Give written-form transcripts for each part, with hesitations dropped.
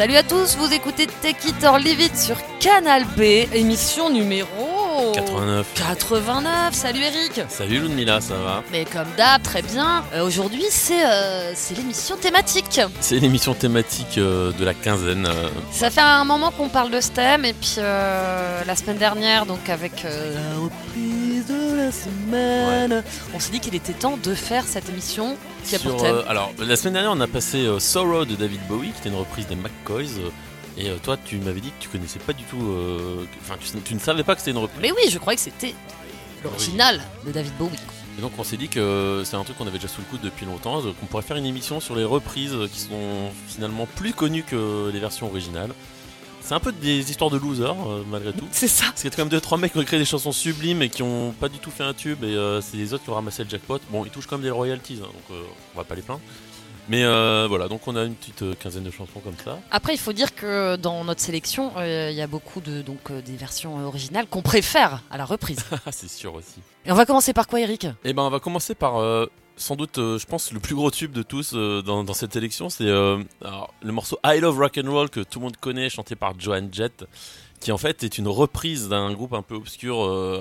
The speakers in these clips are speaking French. Salut à tous, vous écoutez Take It Or Leave It sur Canal B, émission numéro... 89. Salut Eric. Salut Ludmilla, ça va? Mais comme d'hab, très bien. Aujourd'hui, c'est l'émission thématique. C'est l'émission thématique de la quinzaine. Ça fait un moment qu'on parle de ce thème, et puis la semaine dernière, donc avec... la reprise de la semaine. Ouais. On s'est dit qu'il était temps de faire cette émission... alors, la semaine dernière, on a passé Sorrow de David Bowie, qui était une reprise des McCoys. Et toi, tu m'avais dit que tu connaissais pas du tout. Enfin, tu ne savais pas que c'était une reprise. Mais oui, je croyais que c'était l'original de David Bowie. Et donc, on s'est dit que c'est un truc qu'on avait déjà sous le coude depuis longtemps, qu'on pourrait faire une émission sur les reprises qui sont finalement plus connues que les versions originales. C'est un peu des histoires de losers, malgré tout. C'est ça. Parce qu'il y a quand même 2-3 mecs qui ont créé des chansons sublimes et qui n'ont pas du tout fait un tube, et c'est les autres qui ont ramassé le jackpot. Bon, ils touchent quand même des royalties, hein, donc on va pas les plaindre. Mais voilà, donc on a une petite quinzaine de chansons comme ça. Après, il faut dire que dans notre sélection, il y a beaucoup de des versions originales qu'on préfère à la reprise. C'est sûr aussi. Et on va commencer par quoi, Eric ? Eh ben, on va commencer par... sans doute, je pense, le plus gros tube de tous dans cette sélection, c'est le morceau I Love Rock'n'Roll que tout le monde connaît, chanté par Joan Jett, qui en fait est une reprise d'un groupe un peu obscur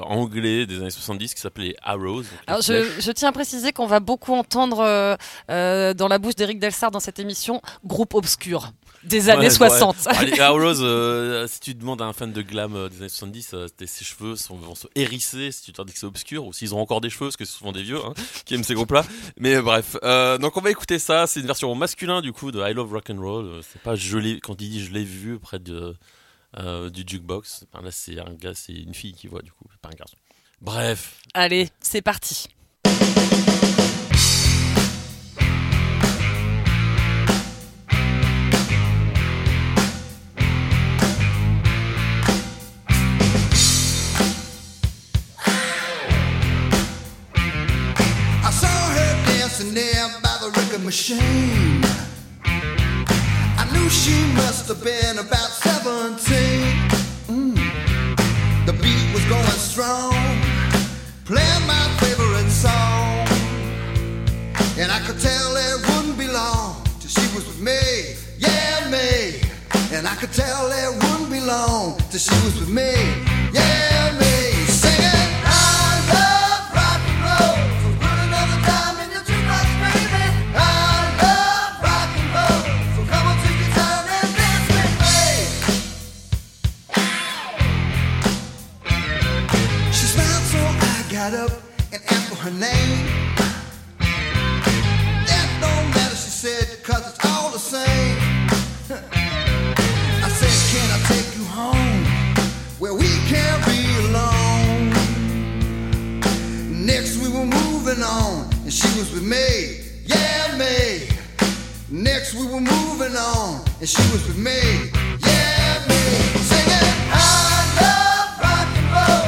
anglais des années 70 qui s'appelait Arrows. Alors je tiens à préciser qu'on va beaucoup entendre dans la bouche d'Éric Delsart dans cette émission, groupe obscur des années 60. Allez, Arrows, si tu demandes à un fan de glam des années 70, ses cheveux vont se hérisser si tu te dis que c'est obscur, ou s'ils ont encore des cheveux, parce que c'est souvent des vieux hein, qui aiment ces groupes-là. Mais bref, donc on va écouter ça, c'est une version masculine du coup de I Love Rock'n'Roll. C'est pas quand il dit je l'ai vu près de... du jukebox, enfin, là c'est un gars, c'est une fille qui voit du coup, c'est pas un garçon. Bref. Allez, c'est parti. I saw her dancing there by the record machine. She must have been about 17. The beat was going strong, playing my favorite song, and I could tell it wouldn't be long till she was with me, yeah me. And I could tell it wouldn't be long till she was with me, yeah me. Singing I love. Up and asked for her name. That don't matter, she said, cause it's all the same. I said, can I take you home where we can't be alone? Next we were moving on and she was with me, yeah me. Next we were moving on and she was with me, yeah me. Singing I love rock and roll.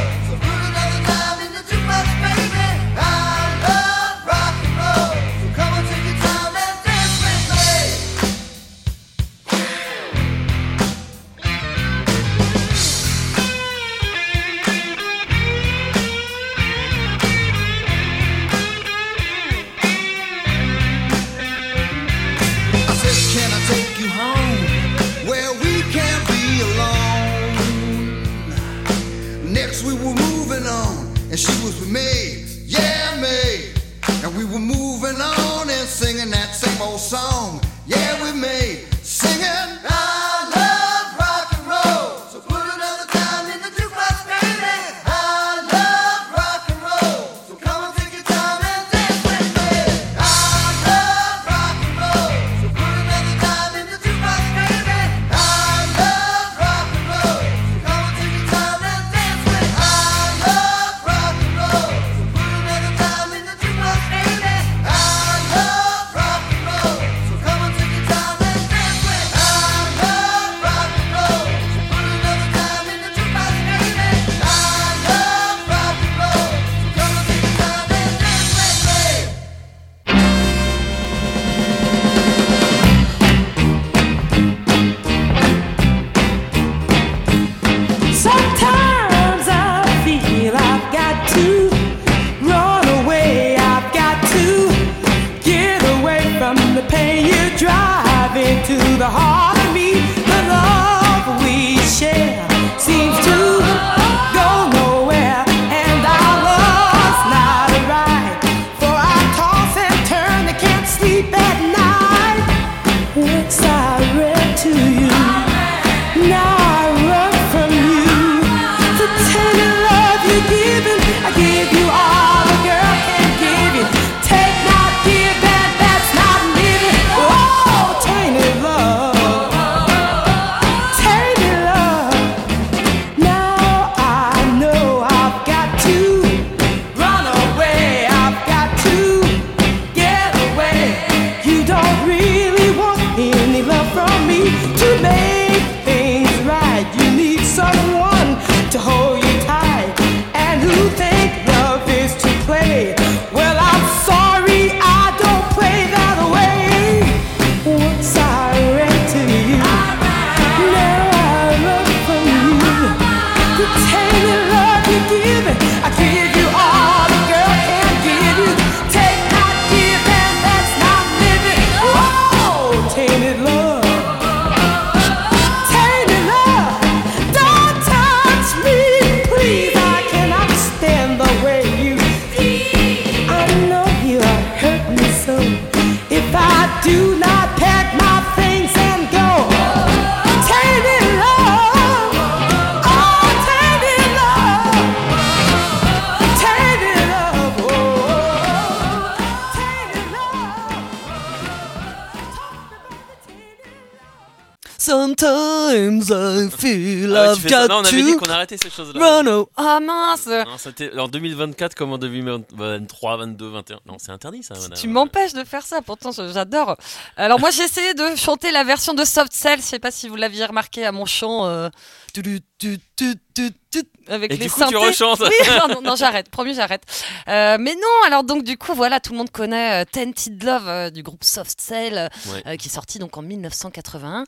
Drive into the heart of me. Sometimes I feel I've got to. On avait dit qu'on arrêtait ces choses-là. Ah mince. Non, c'était en 2024 comme en 2023, 22, 21. Non, c'est interdit ça. Tu m'empêches de faire ça. Pourtant, j'adore. Alors moi, j'ai essayé de chanter la version de Soft Cell. Je sais pas si vous l'aviez remarqué à mon chant. Avec et les du coup, synthés. Tu rechantes. Oui, non, j'arrête. Promis, j'arrête. Mais non, alors donc du coup, voilà, tout le monde connaît Tainted Love du groupe Soft Cell, qui est sorti donc en 1981.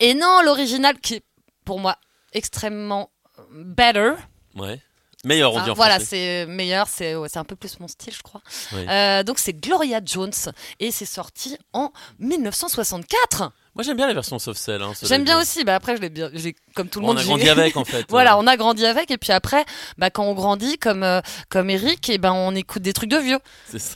Et non, l'original qui est pour moi extrêmement better. Ouais. Meilleur, on dit en voilà, français. Voilà, c'est meilleur, c'est un peu plus mon style, je crois. Oui. Donc c'est Gloria Jones et c'est sorti en 1964. Moi j'aime bien la version Soft Cell. Hein, j'aime bien aussi, bah après je l'ai comme tout le monde. On a grandi avec en fait. Voilà, on a grandi avec et puis après, bah quand on grandit comme Eric, et ben on écoute des trucs de vieux. C'est ça.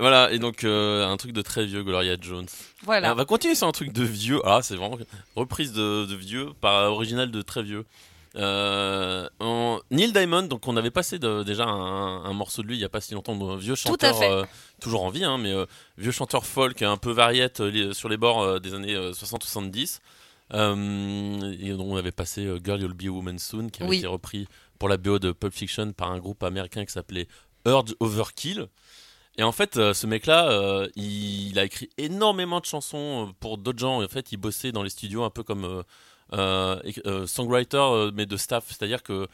Voilà, et donc un truc de très vieux, Gloria Jones. Voilà. On va continuer sur un truc de vieux. Ah, c'est vraiment reprise de vieux par original de très vieux. Neil Diamond, donc on avait passé déjà un morceau de lui il n'y a pas si longtemps, un vieux chanteur toujours en vie hein, mais vieux chanteur folk un peu variette sur les bords des années 60-70 et donc on avait passé Girl You'll Be a Woman Soon qui avait été repris pour la BO de Pulp Fiction par un groupe américain qui s'appelait Urge Overkill. Et en fait, ce mec-là, il a écrit énormément de chansons pour d'autres gens. Et en fait, il bossait dans les studios un peu comme songwriter, mais de staff. C'est-à-dire que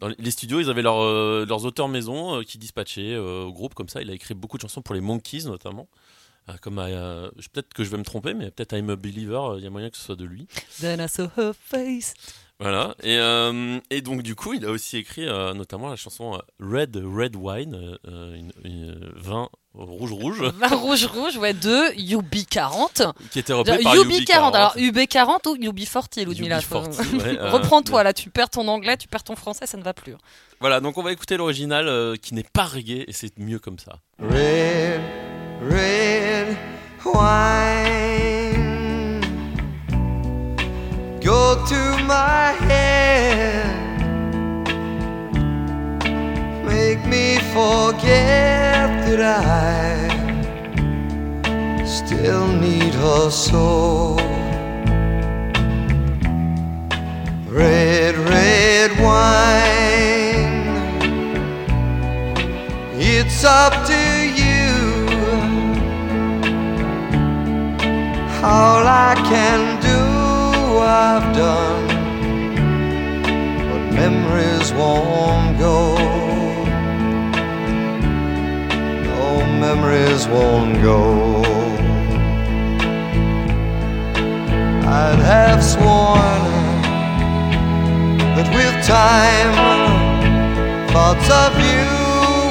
dans les studios, ils avaient leurs auteurs maison qui dispatchaient au groupe comme ça. Il a écrit beaucoup de chansons pour les Monkees, notamment. Comme peut-être que je vais me tromper, mais peut-être I'm a Believer, il y a moyen que ce soit de lui. Then I saw her face. Voilà, et donc du coup, il a aussi écrit notamment la chanson Red Red Wine, vin rouge. Vin rouge, ouais, de UB40. Qui était repris par UB40. Alors UB40 ou UB40, Ludmilla. Reprends-toi, là, tu perds ton anglais, tu perds ton français, ça ne va plus. Voilà, donc on va écouter l'original qui n'est pas reggae, et c'est mieux comme ça. Red, red wine, go to my head, make me forget that I still need her so. Red, red wine, it's up to you, all I can do I've done, but memories won't go. No, memories won't go. I'd have sworn that with time thoughts of you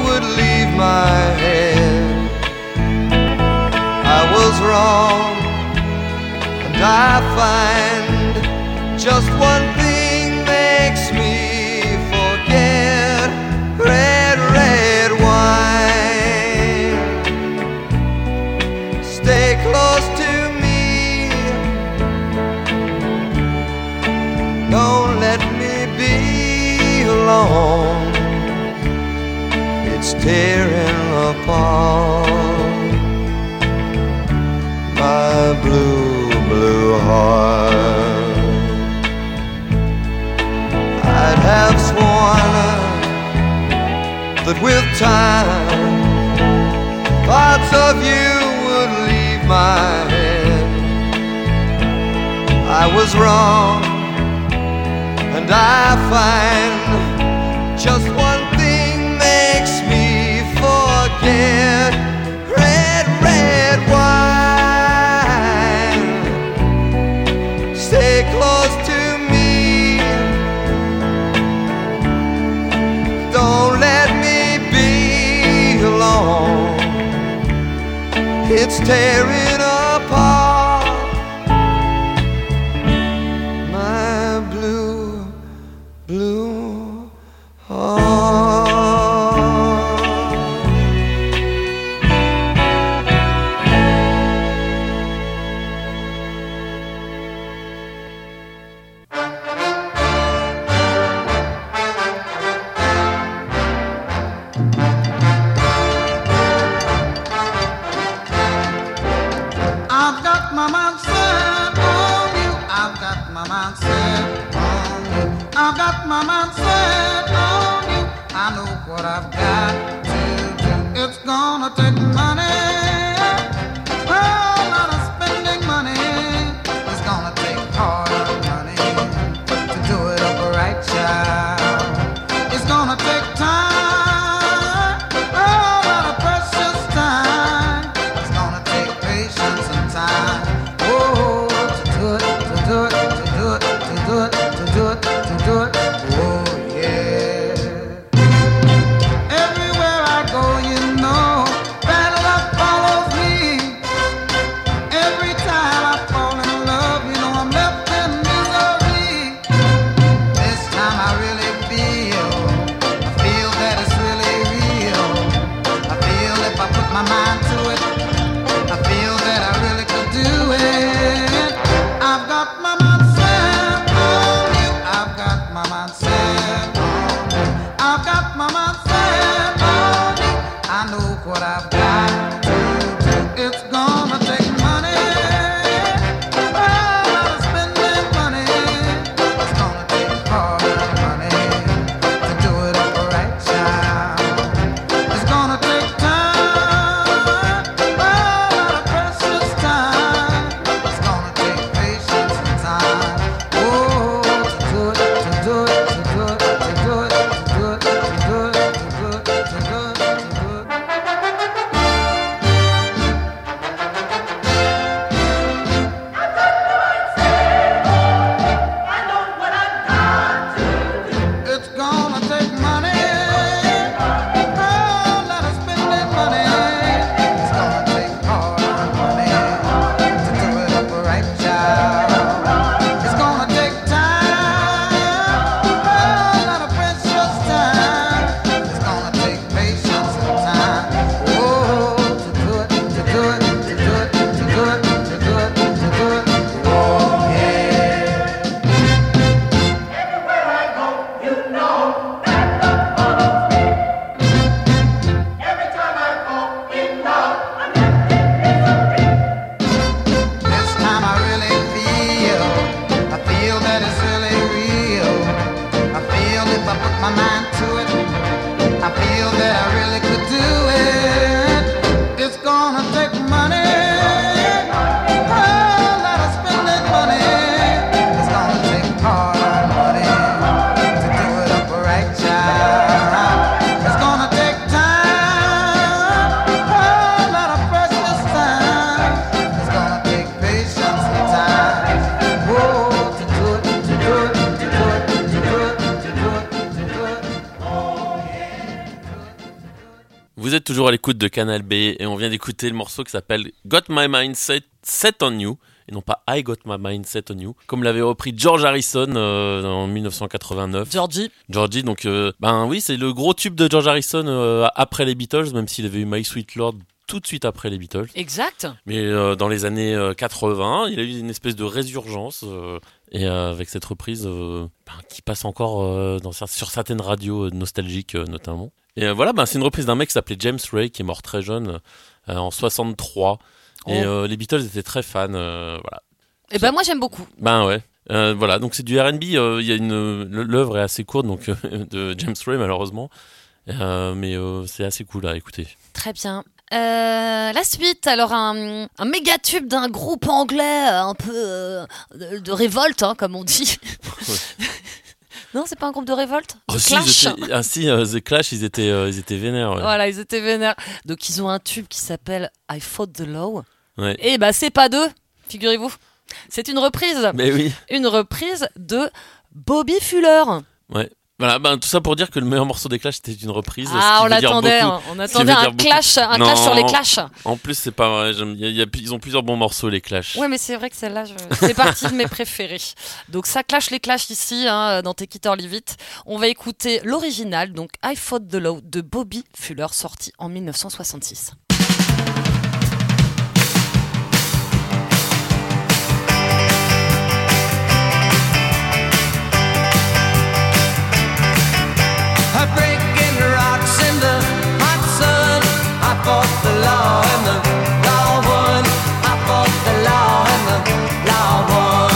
would leave my head. I was wrong, and I find just one thing makes me forget. Red, red wine, stay close to me, don't let me be alone, it's tearing apart my blue, blue heart. I'd have sworn that with time thoughts of you would leave my head. I was wrong, and I find just one thing makes me forget. Red, red wine, stay close to it's tearing apart my blue, blue heart. my mind set on you. I've got my mind set on you. I know what I've got to do. It's gonna take money, a lot of spending money. It's gonna take hard money to do it up right, child. It's gonna take time, a lot of precious time. It's gonna take patience and time. Oh, to do it, to do it, to do it, to do it, to do it, to do it. Oh, yeah. Everywhere I go, you know, bad love follows me. Every time I fall in love, you know I'm left in misery. This time I really feel that it's really real. I feel if I put my mind to it, I feel that I really could do it. I've got my mind set on you. I've got my mind set on you. I've got my mind set on you. I know what I've got to do. It's gonna take money, well, I'm spending money. It's gonna take hard money to do it up right, child. It's gonna take time, well, a precious time. It's gonna take patience and time. Oh, to do it, to do it, to do it, to do it, to do it, to do it, to do it, to do it, to do it. It's gonna take money, oh, let us spend that money. It's gonna take hard money to do it up right, child. It's gonna take time, oh, let us precious time. It's gonna take patience and time. Oh, to do it, to do it, to do it, to do it, to do it, to do it. Oh, yeah. Everywhere I go, you know that love follows me. Every time I fall in love, I'm left in misery. This time I really feel that it's really real. I feel if I put my mind to it, I feel that I really could do it. It's gonna take money, oh, let us spend that money. It's gonna take hard money to do it up right, child. It's gonna take time, oh, let us precious time. It's gonna take patience and time. Oh, to do it, to do it, to do it, to do it, to do it, to do it. Vous êtes toujours à l'écoute de Canal B et on vient d'écouter le morceau qui s'appelle Got My Mind Set On You et non pas I Got My Mind Set On You, comme l'avait repris George Harrison en 1989. Georgie. Georgie, donc ben oui, c'est le gros tube de George Harrison après les Beatles, même s'il avait eu My Sweet Lord tout de suite après les Beatles. Exact. Mais dans les années 80, il a eu une espèce de résurgence et avec cette reprise qui passe encore sur certaines radios nostalgiques notamment. Et voilà, c'est une reprise d'un mec qui s'appelait James Ray, qui est mort très jeune en 1963. Et les Beatles étaient très fans. Voilà. Et moi j'aime beaucoup. Ouais. Voilà, donc c'est du R&B. L'œuvre est assez courte, donc de James Ray malheureusement, mais c'est assez cool à écouter. Très bien. La suite, alors un méga tube d'un groupe anglais un peu de révolte, hein, comme on dit. Ouais. Non, c'est pas un groupe de révolte. The Clash, ils étaient vénères. Ouais. Voilà, ils étaient vénères. Donc ils ont un tube qui s'appelle I Fought the Law. Ouais. Et c'est pas d'eux, figurez-vous. C'est une reprise. Mais oui. Une reprise de Bobby Fuller. Ouais. Voilà, tout ça pour dire que le meilleur morceau des Clash c'était une reprise. On attendait un clash sur les Clash. En plus, c'est pas vrai, ils ont plusieurs bons morceaux les Clash. Ouais, mais c'est vrai que celle-là, c'est partie de mes préférés. Donc ça clash les Clash ici dans Take It Or Leave It. On va écouter l'original, donc I Fought the Law de Bobby Fuller, sorti en 1966. Breaking rocks in the hot sun, I fought the law and the law won. I fought the law and the law won.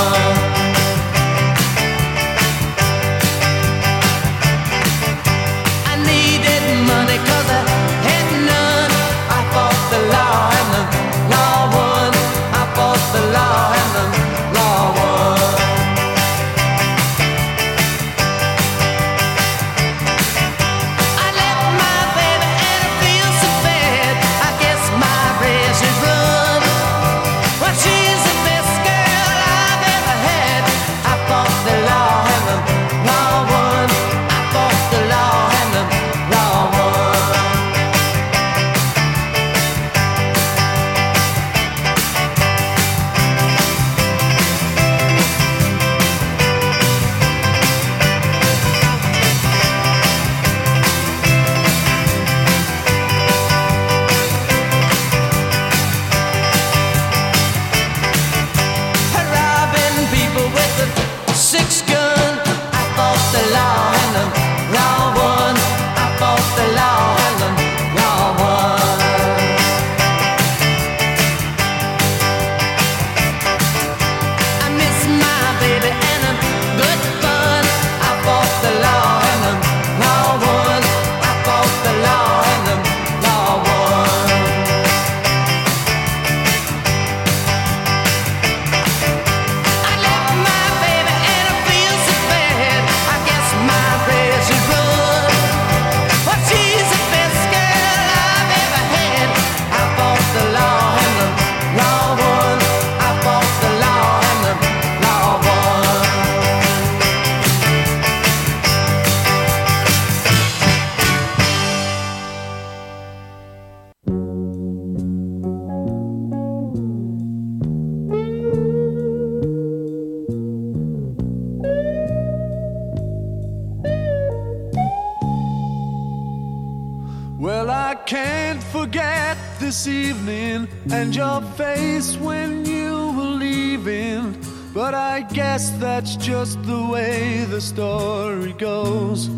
this evening and your face when you were leaving. But I guess that's just the way the story goes.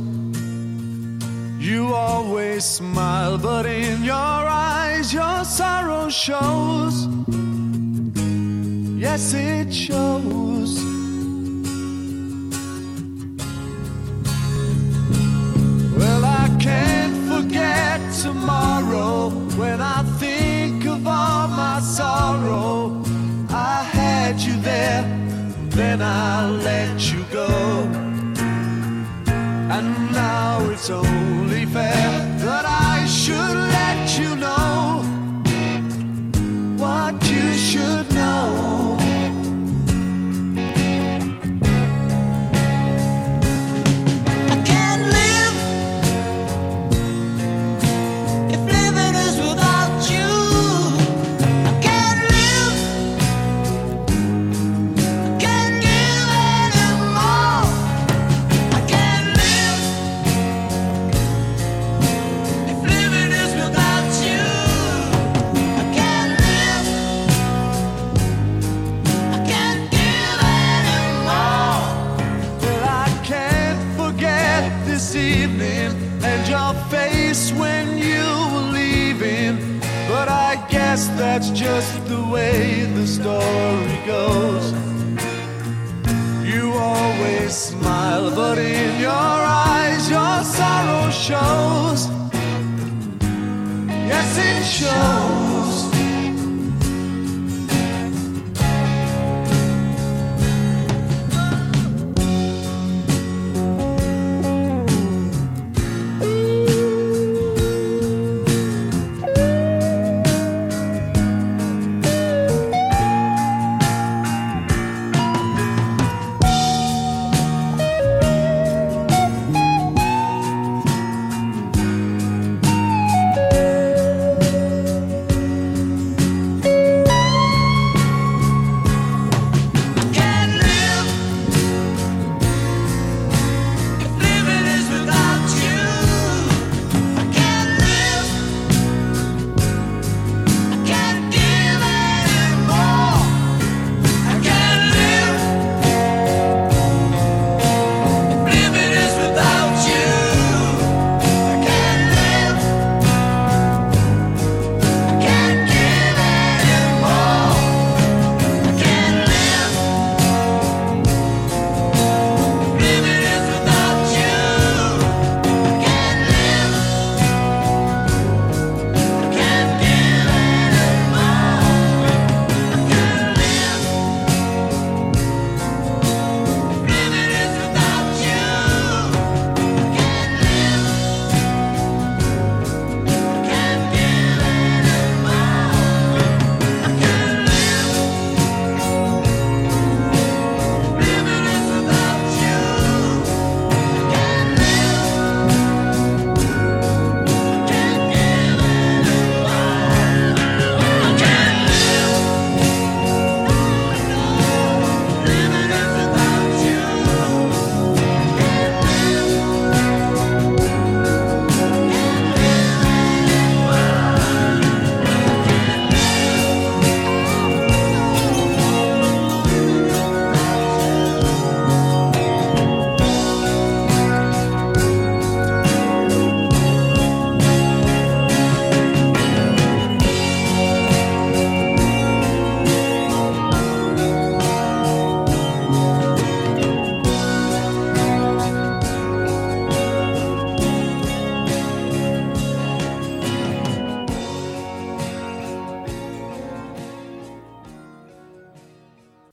You always smile, but in your eyes your sorrow shows. Yes, it shows. Well, I can't forget tomorrow when I think of all my sorrow. I had you there, then I let you go. And now it's only fair that I should let you know what you should know. I can't live if living is without you. I can't live, I can't give anymore. I can't live if living is without you. I can't live, I can't give anymore. Well, I can't forget this evening and your face when you were leaving. But I guess that's just the way the story goes. You always smile, but in your eyes your sorrow shows. Yes, it shows.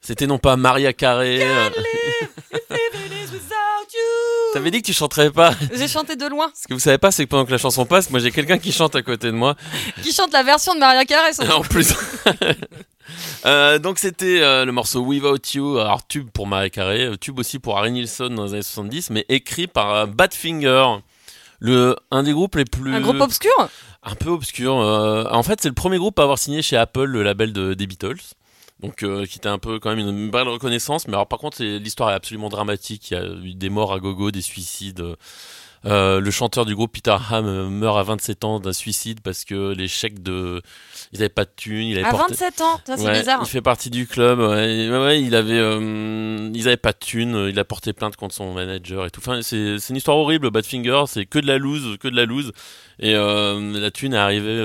C'était non pas Mariah Carey. T'avais dit que tu chanterais pas. J'ai chanté de loin. Ce que vous savez pas, c'est que pendant que la chanson passe, moi j'ai quelqu'un qui chante à côté de moi. Qui chante la version de Mariah Carey. En plus. Donc c'était le morceau Without You, alors tube pour Mariah Carey, tube aussi pour Harry Nilsson dans les années 70, mais écrit par Badfinger, un des groupes les plus... Un groupe obscur ? Un peu obscur. En fait, c'est le premier groupe à avoir signé chez Apple, le label des Beatles. Donc, qui était un peu quand même une belle reconnaissance, mais alors par contre, l'histoire est absolument dramatique. Il y a eu des morts à gogo, des suicides. Le chanteur du groupe Peter Ham meurt à 27 ans d'un suicide parce que les chèques de... Ils n'avaient pas de thunes. Il avait à 27 ans, ça, c'est bizarre. Il fait partie du club. Il avait, ils n'avaient pas de thunes. Il a porté plainte contre son manager et tout. Enfin, c'est une histoire horrible, Badfinger. C'est que de la loose, que de la loose. Et la thune est arrivée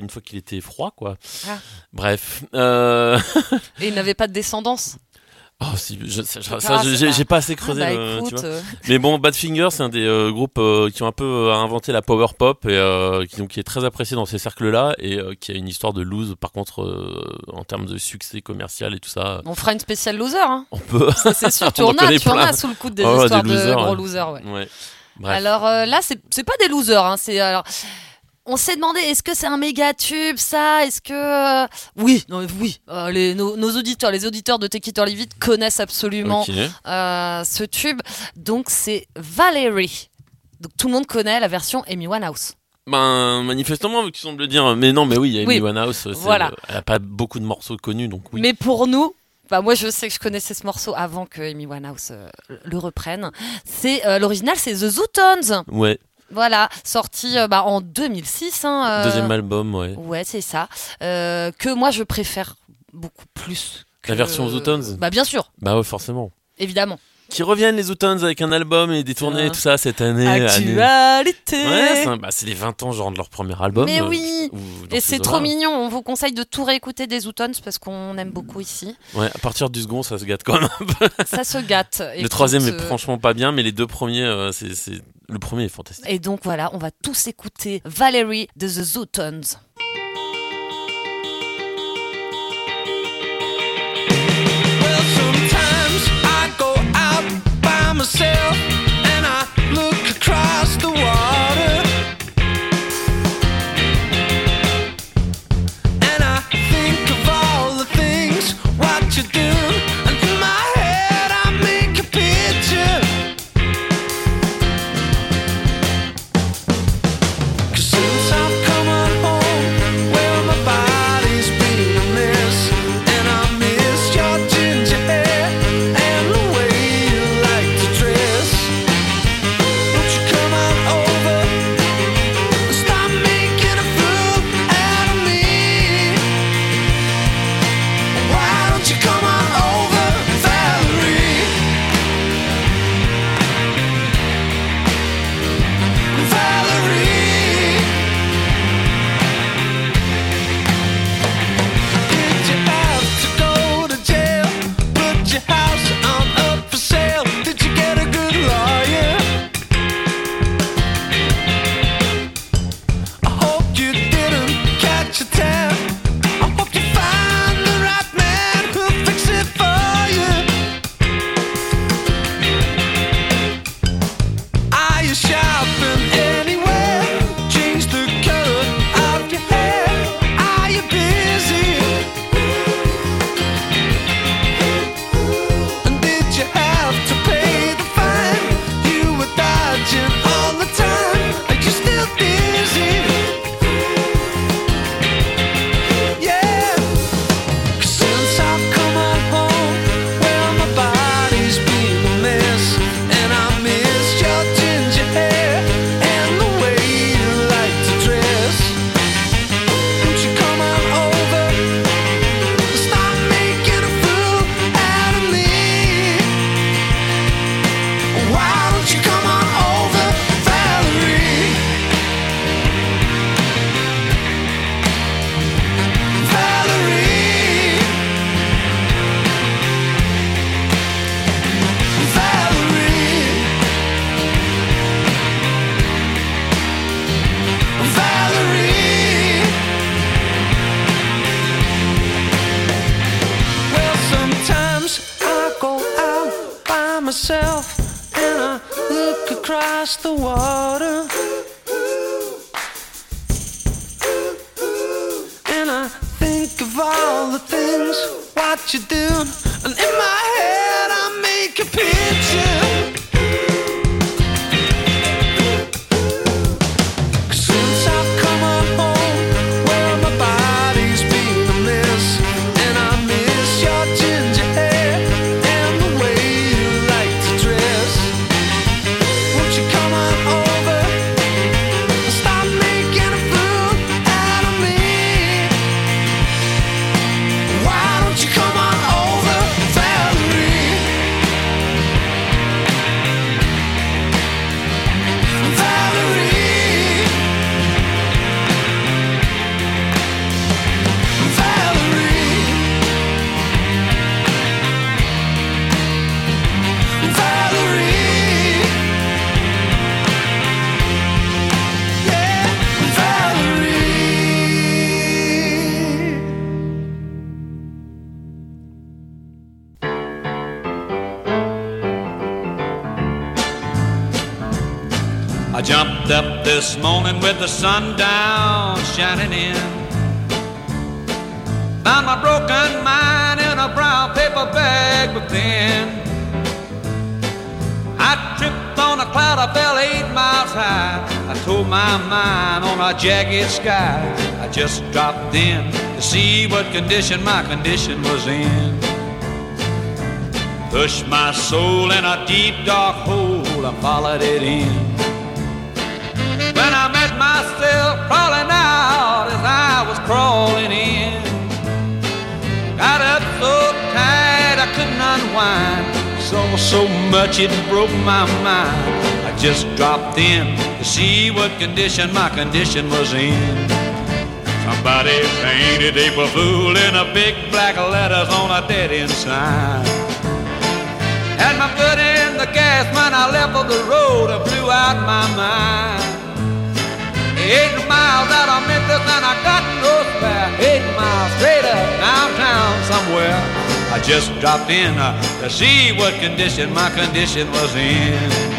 une fois qu'il était froid, quoi. Ah. Bref. Et il n'avait pas de descendance. Oh, si, j'ai pas assez creusé. Écoute, tu vois. Mais bon, Badfinger, c'est un des groupes qui ont un peu inventé la power pop et qui est très apprécié dans ces cercles-là et qui a une histoire de lose, par contre, en termes de succès commercial et tout ça. On fera une spéciale loser. Hein. On peut. C'est sûr, tu en as sous le coude des histoires des losers, de gros losers. Ouais. Bref. Alors là, c'est pas des losers. Hein, on s'est demandé, est-ce que c'est un méga tube, ça ? Est-ce que... nos auditeurs de Take It Or Leave It connaissent absolument ce tube. Donc, c'est Valerie. Donc, tout le monde connaît la version Amy Winehouse. Ben, manifestement, vu que tu sembles le dire. Mais non, mais oui, Amy Winehouse, voilà. Elle n'a pas beaucoup de morceaux connus, donc oui. Mais pour nous... Bah moi, je sais que je connaissais ce morceau avant que Amy Winehouse le reprenne. C'est l'original, c'est The Zutons. Ouais. Voilà, sorti en 2006. Hein, deuxième album, ouais. Ouais, c'est ça. Que moi, je préfère beaucoup plus. Que... La version Zutons. Bah bien sûr. Bah ouais, forcément. Évidemment. Qui reviennent les Zutons avec un album et des tournées et tout ça cette année. Actualité. Ouais, c'est les 20 ans genre de leur premier album. Mais oui. Et c'est trop mignon. On vous conseille de tout réécouter des Zutons parce qu'on aime beaucoup ici. Ouais, à partir du second, ça se gâte quand même un peu. Ça se gâte. Et le troisième est franchement pas bien, mais les deux premiers, le premier est fantastique. Et donc voilà, on va tous écouter Valerie de The Zutons. Myself and I look across the water and I think of all the things what you do and in my head I make a picture 'cause since I'm coming home well my body's been a mess and I miss your ginger hair and the way you like to won't you come on over and stop making a fool out of me? Why don't you come on over, Valerie? Valerie, did you have to go to jail? Put your house on up for sale? Did you get a good lawyer? I hope you didn't catch a tan. I hope you find the right man who'll fix it for you. Are you shopping anywhere? Change the color of your hair. Are you busy? And did you have to pay the fine? You were dodging all the time. Are you still busy? Yeah, 'cause since I've come on home, well my body's been a mess, and I miss your ginger hair and the way you like to dress. Won't you come on over and stop making a fool out of me? Why don't you come on over, Valerie? Valerie, Valerie, Valerie. Well, sometimes I go out by myself and I look across the water and I think of all the things what you do, and in my head I make a picture. 'Cause since I've come on home, well my body's been a mess, and I miss your ginger hair and the way you like to dress. Won't you come on over? I jumped up this morning with the sun down shining in. Found my broken mind in a brown paper bag, but then I tripped on a cloud, I fell 8 miles high. I told my mind on a jagged sky. I just dropped in to see what condition my condition was in. Pushed my soul in a deep dark hole, I followed it in. When I met myself crawling out as I was crawling in, got up so tired I couldn't unwind. Saw so much it broke my mind. I just dropped in to see what condition my condition was in. Somebody painted April Fool in a big black letters on a dead-end sign. Had my foot in the gas when I left for the road, I blew out my mind. 8 miles out of Memphis and I got no spare. 8 miles straight up downtown somewhere. I just dropped in to see what condition my condition was in.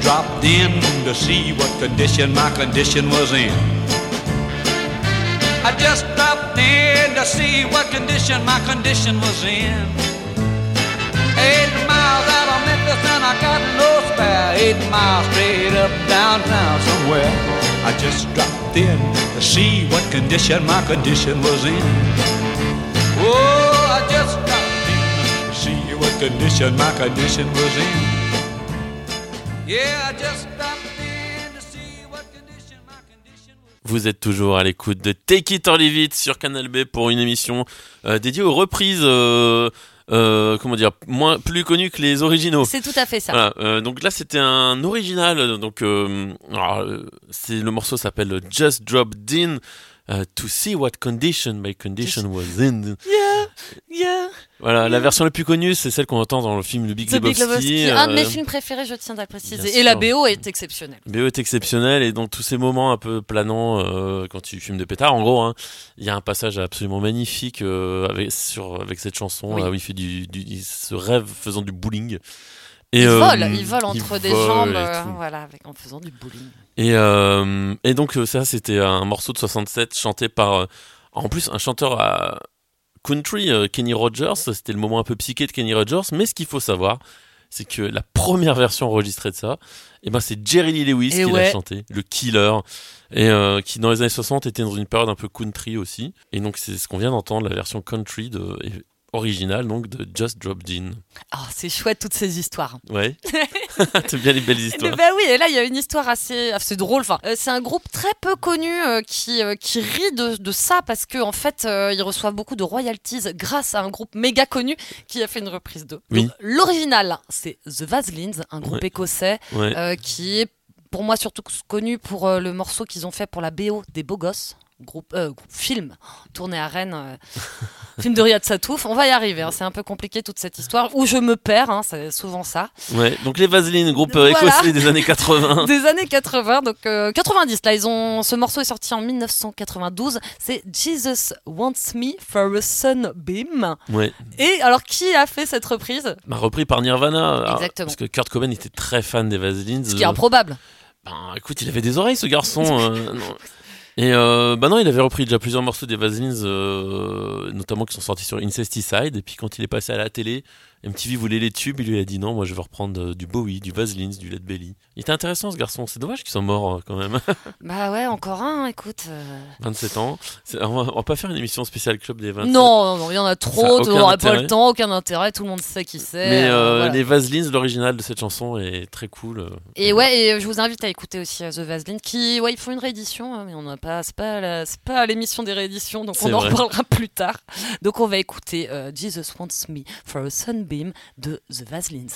Dropped in to see what condition my condition was in. I just dropped in to see what condition my condition was in. 8 miles out of Memphis and I got no spare. 8 miles straight up downtown somewhere. I just dropped in to see what condition my condition was in. Oh, I just dropped in to see what condition my condition was in. Vous êtes toujours à l'écoute de Take It or Leave It sur Canal B pour une émission dédiée aux reprises. Comment dire, moins plus connu que les originaux. C'est tout à fait ça. Voilà, donc là c'était un original. Donc c'est le morceau s'appelle Just Dropped In to see what condition my condition was in. Yeah, yeah. Voilà, yeah. La version la plus connue, c'est celle qu'on entend dans le film de Big Lebowski. Un de mes films préférés, je tiens à le préciser. Et sûr. La BO est exceptionnelle. BO est exceptionnelle, et dans tous ces moments un peu planants, quand tu fumes de pétard, en gros, il y a un passage absolument magnifique avec cette chanson, oui. Là, où il fait il se rêve faisant du bowling. Et il vole entre des jambes, voilà, en faisant du bowling. Et donc ça, c'était un morceau de 67 chanté par, en plus, un chanteur à country, Kenny Rogers. C'était le moment un peu psyché de Kenny Rogers. Mais ce qu'il faut savoir, c'est que la première version enregistrée de ça, c'est Jerry Lee Lewis qui l'a chanté, le Killer, et qui dans les années 60 était dans une période un peu country aussi. Et donc c'est ce qu'on vient d'entendre, la version country original donc de Just Dropped In. Oh, c'est chouette toutes ces histoires. Ouais. T'aimes bien les belles histoires. Mais oui, et là il y a une histoire assez drôle. Enfin, c'est un groupe très peu connu qui rit de ça parce que en fait ils reçoivent beaucoup de royalties grâce à un groupe méga connu qui a fait une reprise d'eux. Oui. Donc, l'original, c'est The Vaselines, un groupe écossais qui est pour moi surtout connu pour le morceau qu'ils ont fait pour la BO des Beaux Gosses. Film tourné à Rennes, film de Riyad Sattouf. On va y arriver, c'est un peu compliqué toute cette histoire où je me perds, c'est souvent ça. Ouais, donc les Vaselines, groupe écossais des années 80. Des années 80, donc 90 là, ce morceau est sorti en 1992, c'est Jesus Wants Me for a Sunbeam. Ouais. Et alors qui a fait cette reprise ? Repris par Nirvana. Exactement. Parce que Kurt Cobain était très fan des Vaselines. Ce qui est improbable. Écoute, il avait des oreilles ce garçon. Et non, il avait repris déjà plusieurs morceaux des Vaselines, notamment qui sont sortis sur Incesticide. Et puis quand il est passé à la télé, MTV voulait les tubes, il lui a dit non, moi je veux reprendre du Bowie, du Vaselines, du Lead Belly. Il était intéressant ce garçon, c'est dommage qu'ils sont morts quand même. Bah ouais, encore un, écoute. 27 ans. On va pas faire une émission spéciale club des 27. Non, il y en a trop, on n'aurait pas le temps, aucun intérêt, tout le monde sait qui c'est. Mais voilà. Les Vaselines, l'original de cette chanson est très cool. Et et je vous invite à écouter aussi The Vaseline, qui, ils font une réédition, mais on n'a pas, c'est pas l'émission des rééditions, donc on en reparlera plus tard. Donc on va écouter Jesus Wants Me for a Sunbeam de The Vaselines.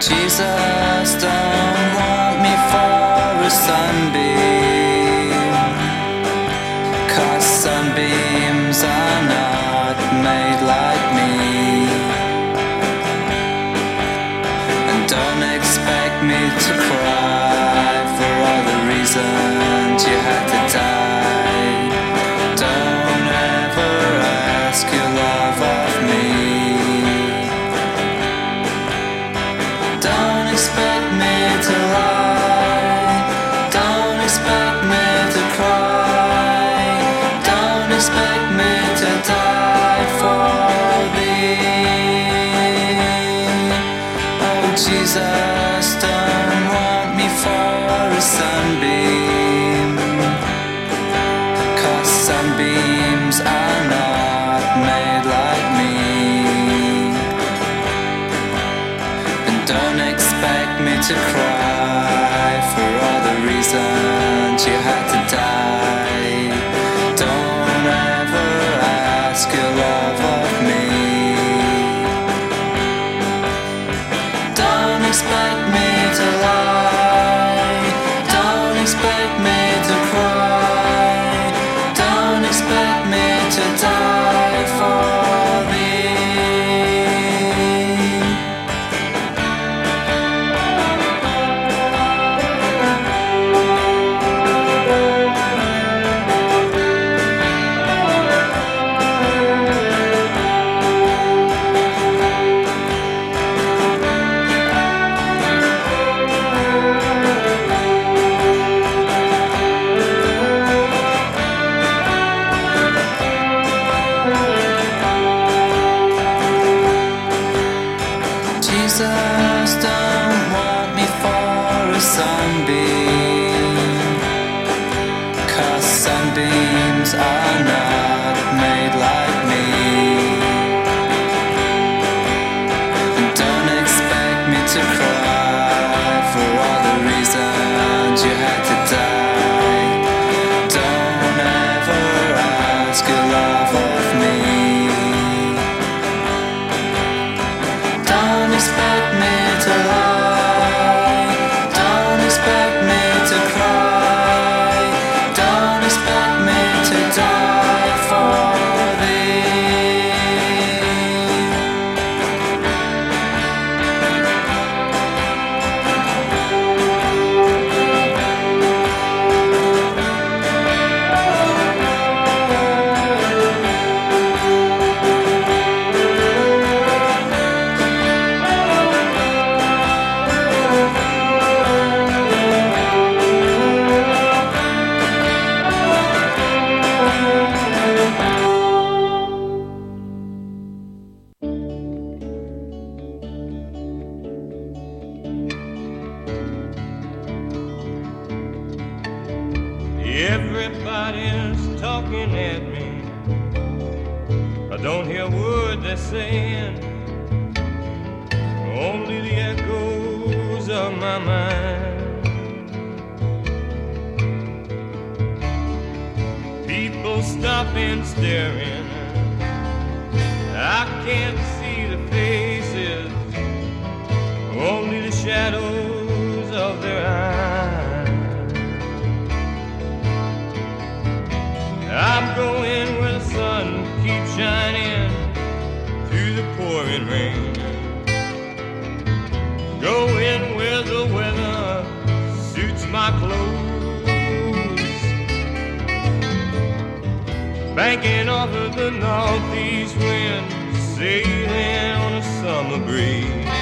Jesus, don't want me for a sunbeam, 'cause sunbeams are not made like me. And don't expect me to cry for all the reasons you had to die. Don't ever ask your love of me. Don't expect me to lie. Don't expect me to cry. Don't expect me to die for thee. Oh Jesus, don't want me for a sunbeam, 'cause sunbeams are not made like me. And don't expect me to cry for all the reasons you had to die. Don't ever ask your love of me. Don't expect me to lie. Don't expect me to cry. Don't expect me to die for thee. Jesus, don't want me for a sunbeam, 'cause sunbeams are not made like me. And don't expect me to cry for all the reasons you had to die. Don't ever ask your love of me. Don't expect me to lie. Don't expect me to cry. Don't expect me to die for thee. Everybody's talking at me. I don't hear a word they're saying. Only the echoes of my mind. People stop and staring. I can't see the faces, only the shadows of their eyes. I'm going where the sun keeps shining through the pouring rain. Going where the weather suits my clothes. Banking off of the northeast wind, sailing on a summer breeze.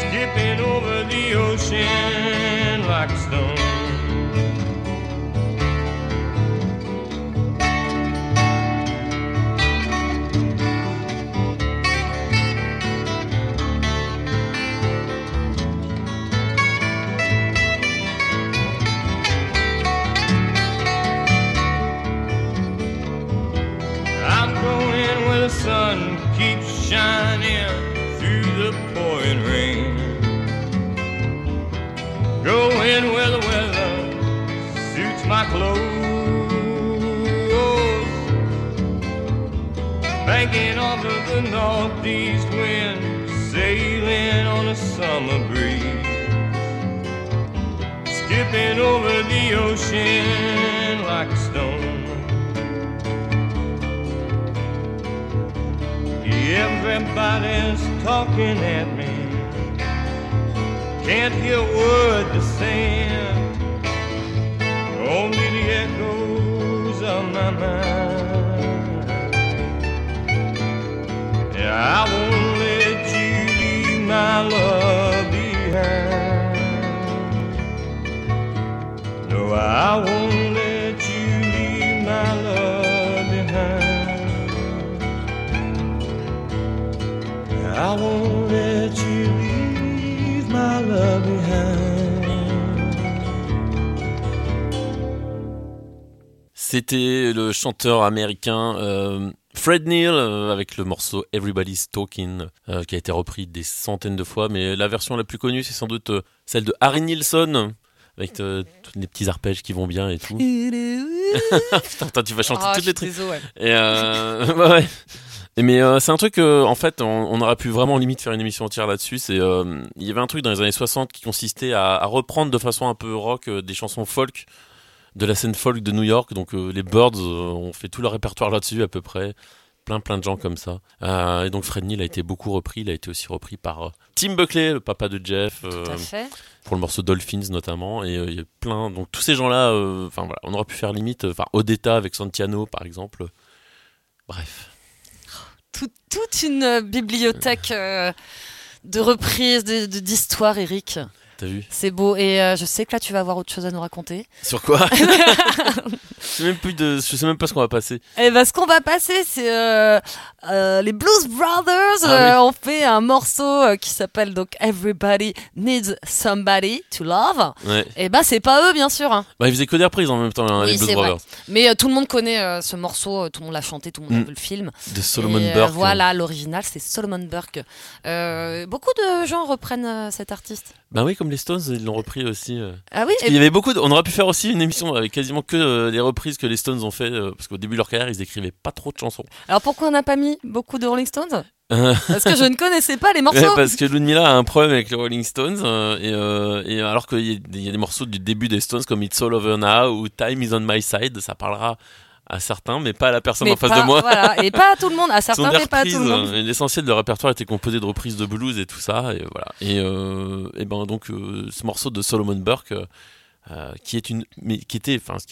Skipping over the ocean like a stone. The sun keeps shining through the pouring rain. Going where the weather suits my clothes. Banking off of the northeast wind, sailing the summer breeze, skipping over the ocean like a stone. Everybody's talking at me, can't hear a word they're saying, only the echoes of my mind. Yeah, I won't let you leave my love behind. No, I won't let you leave my love behind. I won't let you leave my love behind. C'était le chanteur américain Fred Neil avec le morceau Everybody's Talking qui a été repris des centaines de fois, mais la version la plus connue c'est sans doute celle de Harry Nilsson avec tous les petits arpèges qui vont bien et tout. Putain, tu vas chanter toutes les trucs. Désolé, ouais. Et bah ouais. Mais c'est un truc, en fait, on aurait pu vraiment limite faire une émission entière là-dessus. C'est, il y avait un truc dans les années 60 qui consistait à reprendre de façon un peu rock des chansons folk de la scène folk de New York, donc les Birds ont fait tout leur répertoire là-dessus à peu près, plein de gens comme ça. Et donc Fred Neil a été beaucoup repris, il a été aussi repris par Tim Buckley, le papa de Jeff, tout à fait. Pour le morceau Dolphins notamment, et il y a plein, donc tous ces gens-là, voilà, on aurait pu faire limite, Odetta avec Santiano par exemple, bref. Toute une bibliothèque de reprises, d'histoires, Eric. T'as vu ? C'est beau, et je sais que là tu vas avoir autre chose à nous raconter. Sur quoi ? Je sais même pas ce qu'on va passer. Eh ben, ce qu'on va passer, c'est les Blues Brothers ont fait un morceau qui s'appelle donc Everybody Needs Somebody to Love. Ouais. Et ben c'est pas eux bien sûr. Hein. Bah ils faisaient que des reprises en même temps les Blues Brothers. Vrai. Mais tout le monde connaît ce morceau, tout le monde l'a chanté, tout le monde a vu le film. De Solomon Burke. Voilà, l'original c'est Solomon Burke. Beaucoup de gens reprennent cet artiste. Bah oui, comme les Stones, ils l'ont repris aussi. Ah oui, il y avait beaucoup. On aurait pu faire aussi une émission avec quasiment que les reprises que les Stones ont fait, parce qu'au début de leur carrière, ils n'écrivaient pas trop de chansons. Alors pourquoi on n'a pas mis beaucoup de Rolling Stones ? Parce que je ne connaissais pas les morceaux. Ouais, parce que Ludmilla a un problème avec les Rolling Stones, et alors qu'il y a des morceaux du début des Stones comme It's All Over Now ou Time Is On My Side, ça parlera à certains, mais pas à la personne face de moi. Voilà. Et pas à tout le monde, à certains, mais pas à tout le monde. L'essentiel de leur répertoire était composé de reprises de blues et tout ça. Et voilà. Et ben donc, ce morceau de Solomon Burke, qui est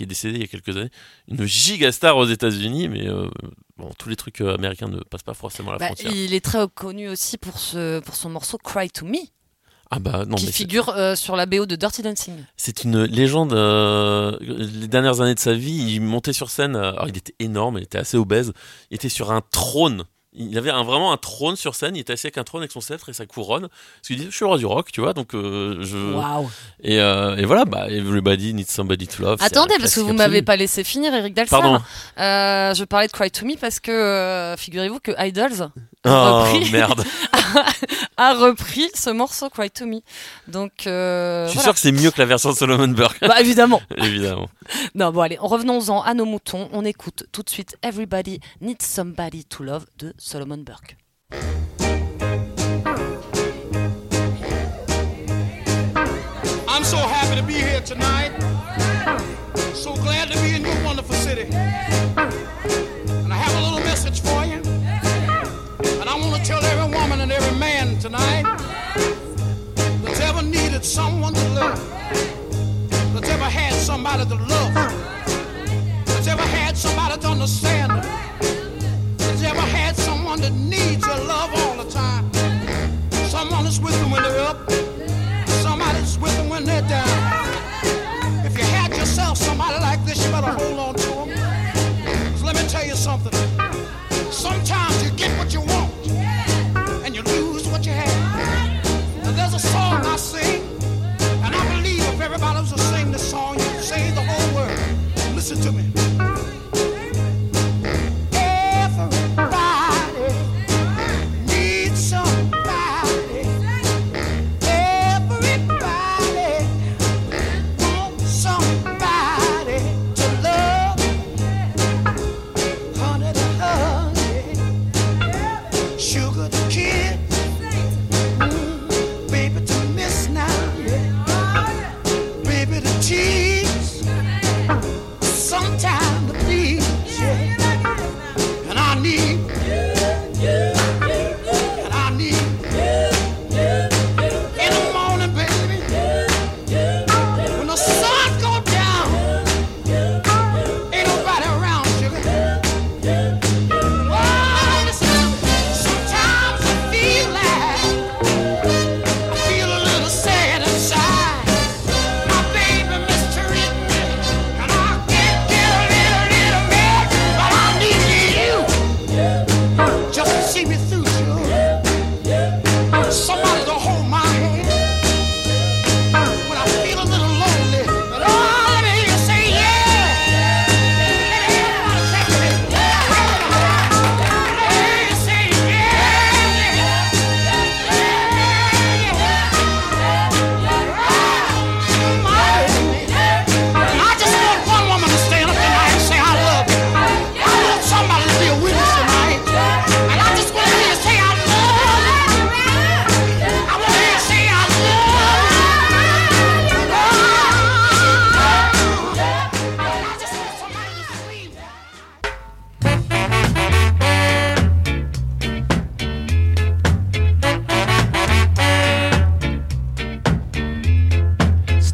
décédé il y a quelques années, une gigastar aux États-Unis, mais tous les trucs américains ne passent pas forcément la frontière. Il est très connu aussi pour son morceau Cry to Me. Ah bah, non, qui figure sur la BO de Dirty Dancing. C'est une légende. Les dernières années de sa vie, il montait sur scène. Alors, il était énorme, il était assez obèse. Il était sur un trône. Il avait vraiment un trône sur scène. Il était assis avec un trône, avec son sceptre et sa couronne. Parce qu'il disait, je suis le roi du rock, tu vois. Donc, Wow. Et voilà, Everybody Needs Somebody to Love. Attendez, parce que vous ne m'avez pas laissé finir, Eric Dalsard. Pardon. Je parlais de Cry to Me parce que figurez-vous que Idols. A repris ce morceau Cry to Me. Donc, je suis sûr que c'est mieux que la version de Solomon Burke. Bah évidemment. Évidemment. Non, bon allez, revenons-en à nos moutons. On écoute tout de suite Everybody Needs Somebody to Love de Solomon Burke. I'm so happy to be here tonight. So glad to be in your wonderful city. And I have a little message for you. And I want to tell every woman and every man tonight that's ever needed someone to love, that's ever had somebody to love, that's ever had somebody to understand, that's ever had someone that needs your love all the time. Someone that's with them when they're up, somebody that's with them when they're down. If you had yourself somebody like this, you better hold on to them. Because let me tell you something. Sometimes you get what you want, and you lose what you have. And there's a song I sing, and I believe if everybody else will sing this song, you can save the whole world. Listen to me. Everybody needs somebody. Everybody wants somebody to love. Honey,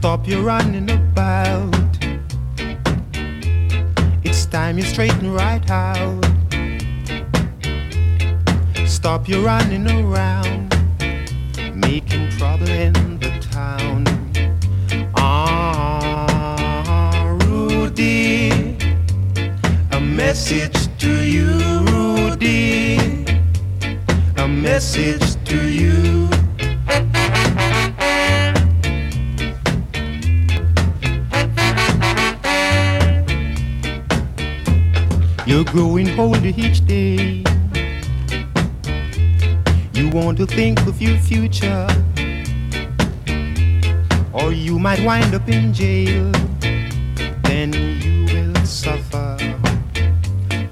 stop your running about. It's time you straighten right out. Stop your running around, making trouble in the town. Ah, Rudy, a message to you, Rudy, a message to you. You're growing older each day. You want to think of your future, or you might wind up in jail. Then you will suffer.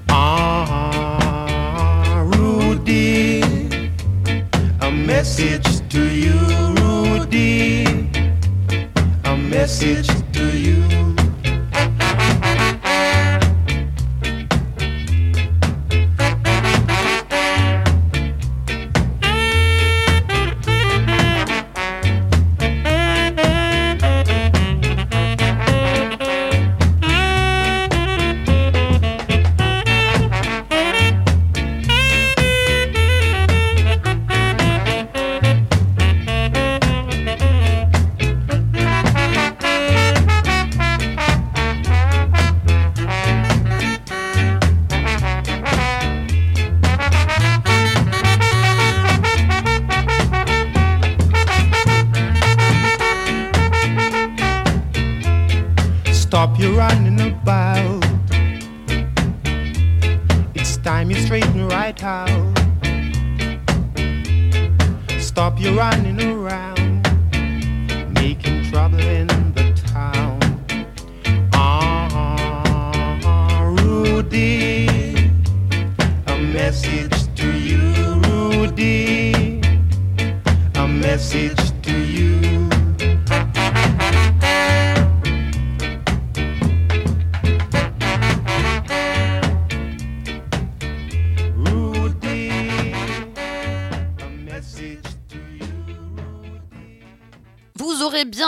Ah, Rudy, a message to you, Rudy, a message to you.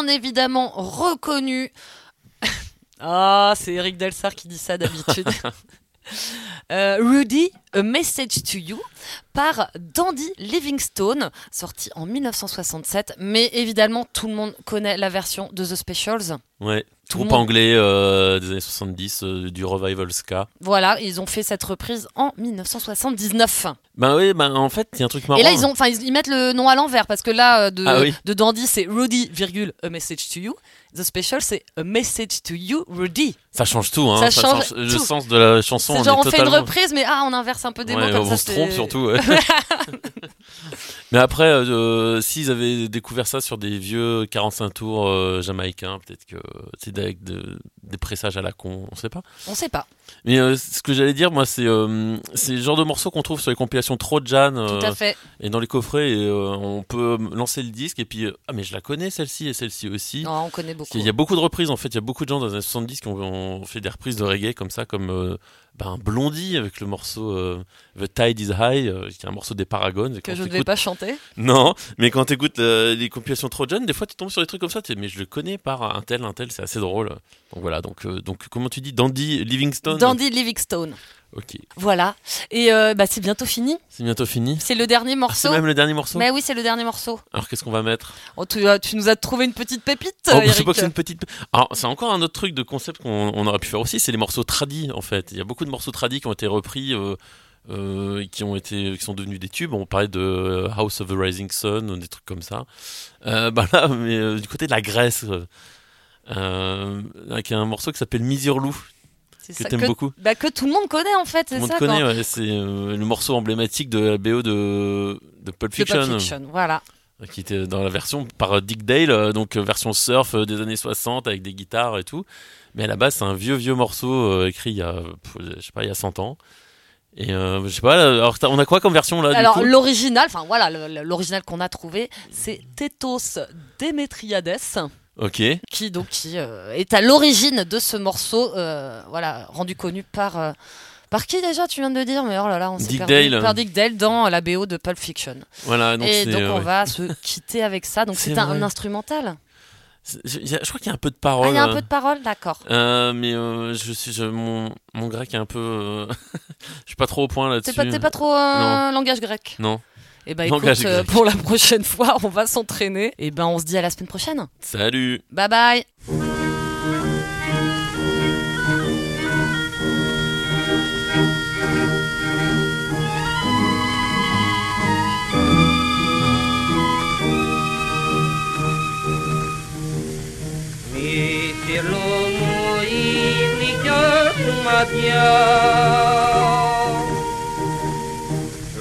Évidemment reconnu. Ah, c'est Eric Delsart qui dit ça d'habitude. Rudy, A Message to You, par Dandy Livingstone, sorti en 1967. Mais évidemment, tout le monde connaît la version de The Specials. Ouais, groupe anglais des années 70, du revival ska. Voilà, ils ont fait cette reprise en 1979. Ben oui, ben en fait, il y a un truc marrant. Et là, ils mettent le nom à l'envers, parce que là, de Dandy, c'est Rudy, virgule, A Message to You. The Special, c'est A Message to You, Rudy. Ça change tout, hein. Ça change tout. Le sens de la chanson. C'est genre, on fait une reprise, mais on inverse un peu des mots comme ça. On se trompe surtout. Ouais. Mais après, s'ils avaient découvert ça sur des vieux 45 tours jamaïcains, peut-être que c'est avec des pressages à la con, on sait pas. On sait pas. Mais ce que j'allais dire, moi, c'est le genre de morceaux qu'on trouve sur les compilations Trojan. Tout à fait. Et dans les coffrets, on peut lancer le disque et puis ah, mais je la connais celle-ci et celle-ci aussi. Non, on connaît beaucoup. Il y a beaucoup de reprises en fait, il y a beaucoup de gens dans les années 70 qui ont fait des reprises de reggae comme ça, comme Blondie avec le morceau The Tide is High, qui est un morceau des Paragons. Que je ne vais pas chanter. Non, mais quand tu écoutes les compilations trop jeunes, des fois tu tombes sur des trucs comme ça, tu dis mais je le connais par un tel, c'est assez drôle. Donc voilà, donc comment tu dis Dandy Livingstone. Ok. Voilà, et c'est bientôt fini. C'est le dernier morceau. C'est même le dernier morceau. Mais oui, c'est le dernier morceau. Alors qu'est-ce qu'on va mettre ? Tu nous as trouvé une petite pépite, Eric. Je sais pas que c'est une petite. Alors c'est encore un autre truc de concept qu'on aurait pu faire aussi, c'est les morceaux tradis en fait. Il y a beaucoup de morceaux tradis qui ont été repris, qui sont devenus des tubes. On parlait de House of the Rising Sun, des trucs comme ça. Là, mais du côté de la Grèce, avec un morceau qui s'appelle Misurlou. C'est que ça, t'aimes beaucoup. Bah que tout le monde connaît en fait, c'est ça. Tout le monde connaît, ouais, c'est le morceau emblématique de la BO de Pulp Fiction. De Pulp Fiction, voilà. Qui était dans la version par Dick Dale, donc version surf des années 60 avec des guitares et tout. Mais à la base, c'est un vieux morceau écrit il y a 100 ans. Et alors on a quoi comme version là? Alors du coup l'original, l'original qu'on a trouvé, c'est Tétos Demetriades. Ok. Qui est à l'origine de ce morceau, rendu connu par par qui déjà tu viens de le dire, mais oh là là, on s'est perdu. Par Dick Dale dans la BO de Pulp Fiction. Voilà. Donc on va se quitter avec ça. Donc c'est un instrumental. Je crois qu'il y a un peu de paroles. Il y a un peu de paroles, d'accord. Mais mon grec est un peu. Je suis pas trop au point là-dessus. T'es pas trop langage grec. Non. Et ben écoute, pour la prochaine fois, on va s'entraîner. Et ben on se dit à la semaine prochaine. Salut. Bye bye.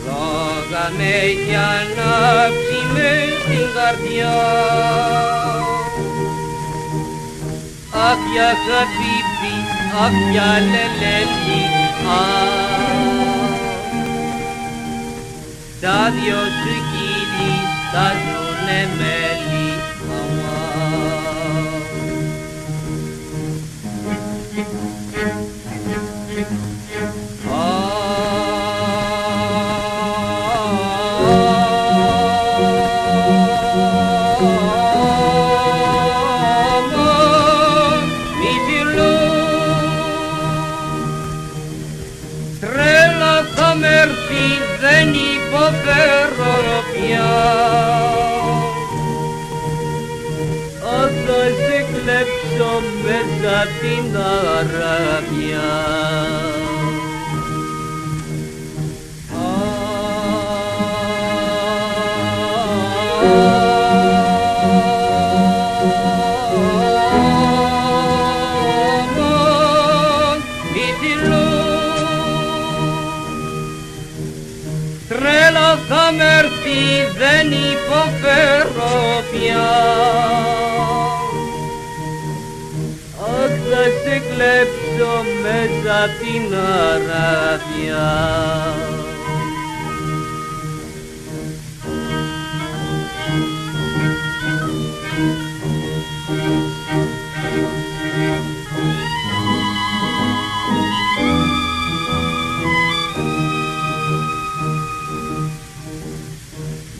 Loga mei chiana primer din guardia Apia capipi, apia lelepi Dadio sugiri, dadio nemeli in Arabia. Mezza in Arabia.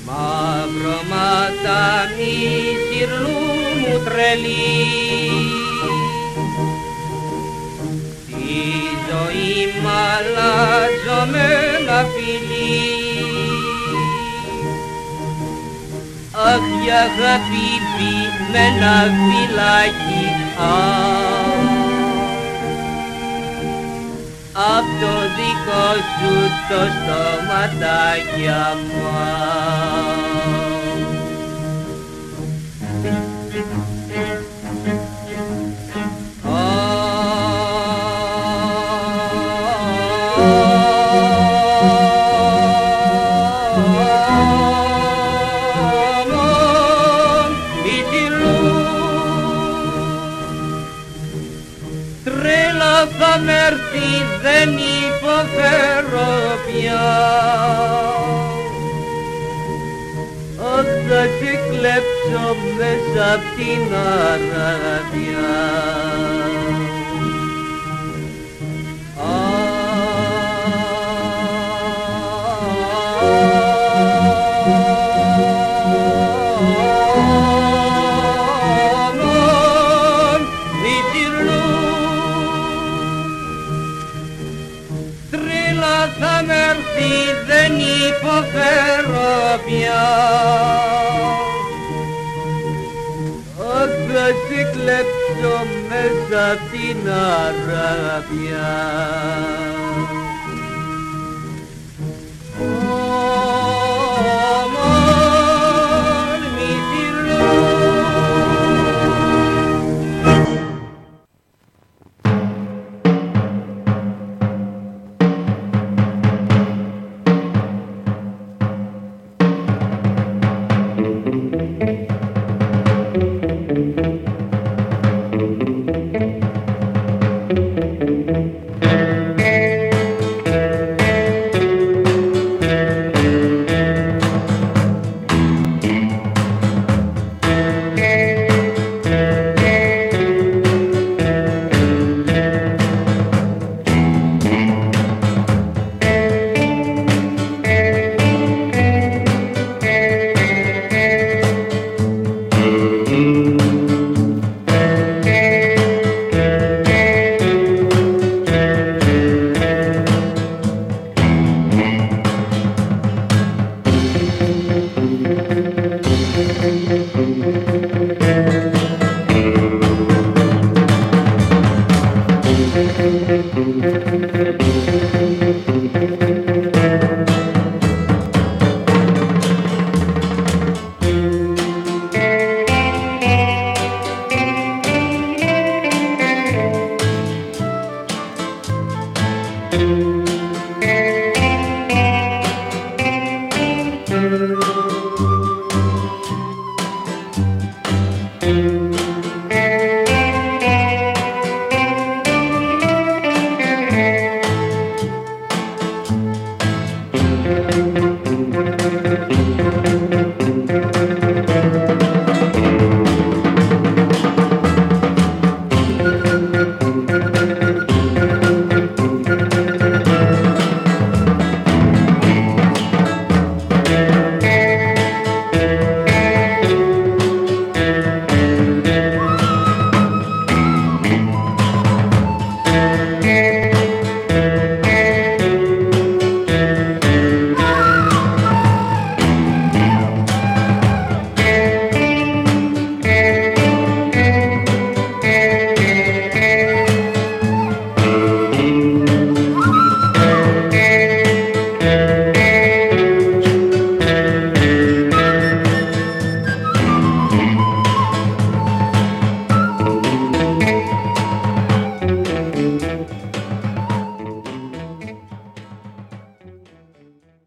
Ma bromata mi sirlumu treli. La jomena fili Akia habibi mena vilaki Abdo diko suto stomata yama in Arabia. In Arabia.